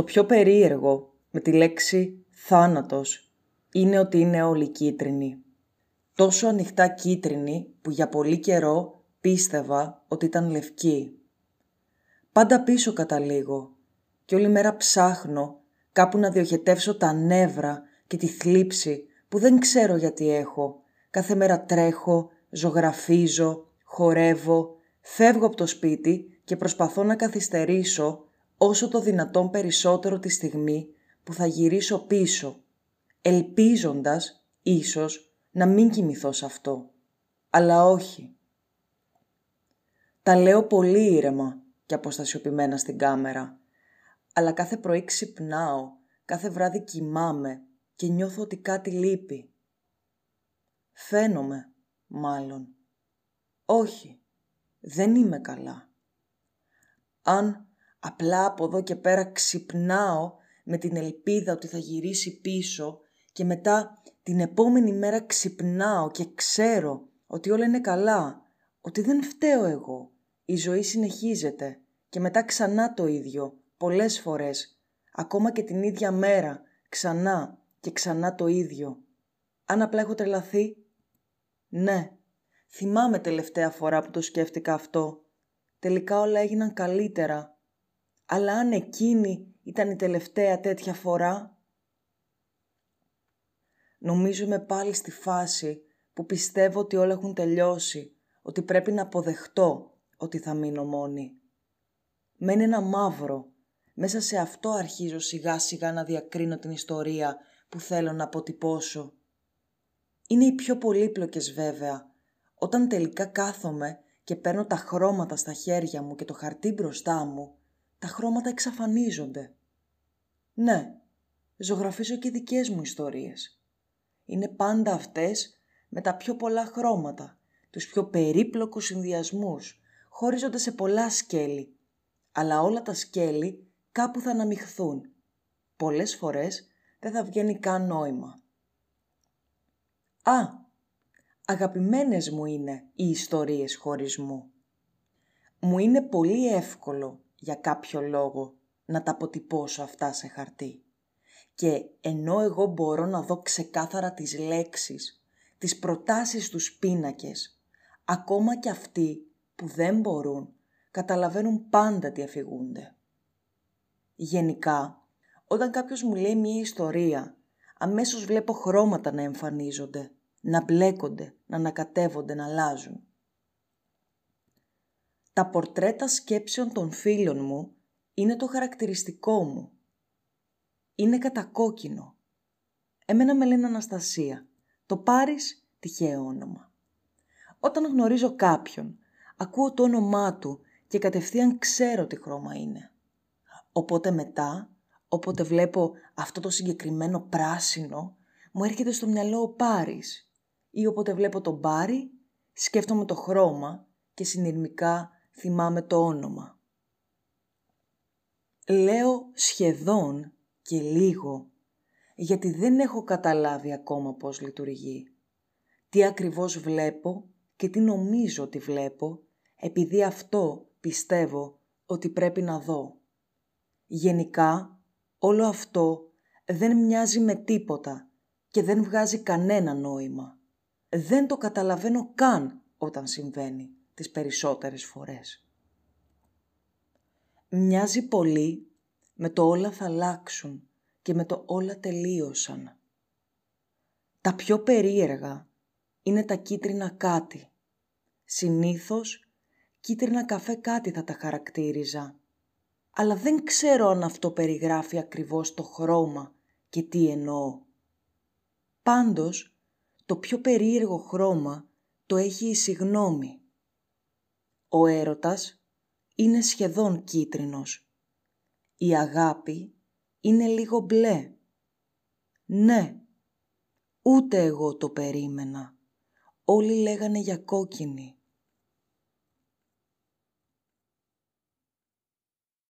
Το πιο περίεργο με τη λέξη θάνατος είναι ότι είναι όλοι κίτρινοι. Τόσο ανοιχτά κίτρινοι που για πολύ καιρό πίστευα ότι ήταν λευκοί. Πάντα πίσω καταλήγω και όλη μέρα ψάχνω κάπου να διοχετεύσω τα νεύρα και τη θλίψη που δεν ξέρω γιατί έχω. Κάθε μέρα τρέχω, ζωγραφίζω, χορεύω, φεύγω από το σπίτι και προσπαθώ να καθυστερήσω όσο το δυνατόν περισσότερο τη στιγμή που θα γυρίσω πίσω, ελπίζοντας, ίσως, να μην κοιμηθώ σε αυτό. Αλλά όχι. Τα λέω πολύ ήρεμα και αποστασιοποιημένα στην κάμερα, αλλά κάθε πρωί ξυπνάω, κάθε βράδυ κοιμάμαι και νιώθω ότι κάτι λείπει. Φαίνομαι, μάλλον. Όχι, δεν είμαι καλά. Αν απλά από εδώ και πέρα ξυπνάω με την ελπίδα ότι θα γυρίσει πίσω και μετά την επόμενη μέρα ξυπνάω και ξέρω ότι όλα είναι καλά, ότι δεν φταίω εγώ, η ζωή συνεχίζεται και μετά ξανά το ίδιο, πολλές φορές, ακόμα και την ίδια μέρα, ξανά και ξανά το ίδιο. Αν απλά έχω τρελαθεί, ναι, θυμάμαι τελευταία φορά που το σκέφτηκα αυτό. Τελικά όλα έγιναν καλύτερα. Αλλά αν εκείνη ήταν η τελευταία τέτοια φορά... Νομίζω είμαι πάλι στη φάση που πιστεύω ότι όλα έχουν τελειώσει, ότι πρέπει να αποδεχτώ ότι θα μείνω μόνη. Μένει ένα μαύρο. Μέσα σε αυτό αρχίζω σιγά σιγά να διακρίνω την ιστορία που θέλω να αποτυπώσω. Είναι οι πιο πολύπλοκες βέβαια. Όταν τελικά κάθομαι και παίρνω τα χρώματα στα χέρια μου και το χαρτί μπροστά μου, τα χρώματα εξαφανίζονται. Ναι, ζωγραφίζω και δικές μου ιστορίες. Είναι πάντα αυτές με τα πιο πολλά χρώματα, τους πιο περίπλοκους συνδυασμούς, χωρίζονται σε πολλά σκέλη. Αλλά όλα τα σκέλη κάπου θα αναμειχθούν. Πολλές φορές δεν θα βγαίνει καν νόημα. Α, αγαπημένες μου είναι οι ιστορίες χωρισμού. Μου είναι πολύ εύκολο για κάποιο λόγο να τα αποτυπώσω αυτά σε χαρτί. Και ενώ εγώ μπορώ να δω ξεκάθαρα τις λέξεις, τις προτάσεις στους πίνακες, ακόμα και αυτοί που δεν μπορούν, καταλαβαίνουν πάντα τι αφηγούνται. Γενικά, όταν κάποιος μου λέει μια ιστορία, αμέσως βλέπω χρώματα να εμφανίζονται, να μπλέκονται, να ανακατεύονται, να αλλάζουν. Τα πορτρέτα σκέψεων των φίλων μου είναι το χαρακτηριστικό μου. Είναι κατακόκκινο. Εμένα με λένε Αναστασία. Το πάρεις, τυχαίο όνομα. Όταν γνωρίζω κάποιον, ακούω το όνομά του και κατευθείαν ξέρω τι χρώμα είναι. Οπότε μετά, όποτε βλέπω αυτό το συγκεκριμένο πράσινο, μου έρχεται στο μυαλό ο Πάρης. Ή όποτε βλέπω τον Πάρη, σκέφτομαι το χρώμα και συνειρμικά θυμάμαι το όνομα. Λέω σχεδόν και λίγο, γιατί δεν έχω καταλάβει ακόμα πώς λειτουργεί. Τι ακριβώς βλέπω και τι νομίζω ότι βλέπω, επειδή αυτό πιστεύω ότι πρέπει να δω. Γενικά, όλο αυτό δεν μοιάζει με τίποτα και δεν βγάζει κανένα νόημα. Δεν το καταλαβαίνω καν όταν συμβαίνει τις περισσότερες φορές. Μοιάζει πολύ με το όλα θα αλλάξουν και με το όλα τελείωσαν. Τα πιο περίεργα είναι τα κίτρινα κάτι. Συνήθως κίτρινα καφέ κάτι θα τα χαρακτήριζα. Αλλά δεν ξέρω αν αυτό περιγράφει ακριβώς το χρώμα και τι εννοώ. Πάντως, το πιο περίεργο χρώμα το έχει η συγνώμη. Ο έρωτας είναι σχεδόν κίτρινος. Η αγάπη είναι λίγο μπλε. Ναι, ούτε εγώ το περίμενα. Όλοι λέγανε για κόκκινη.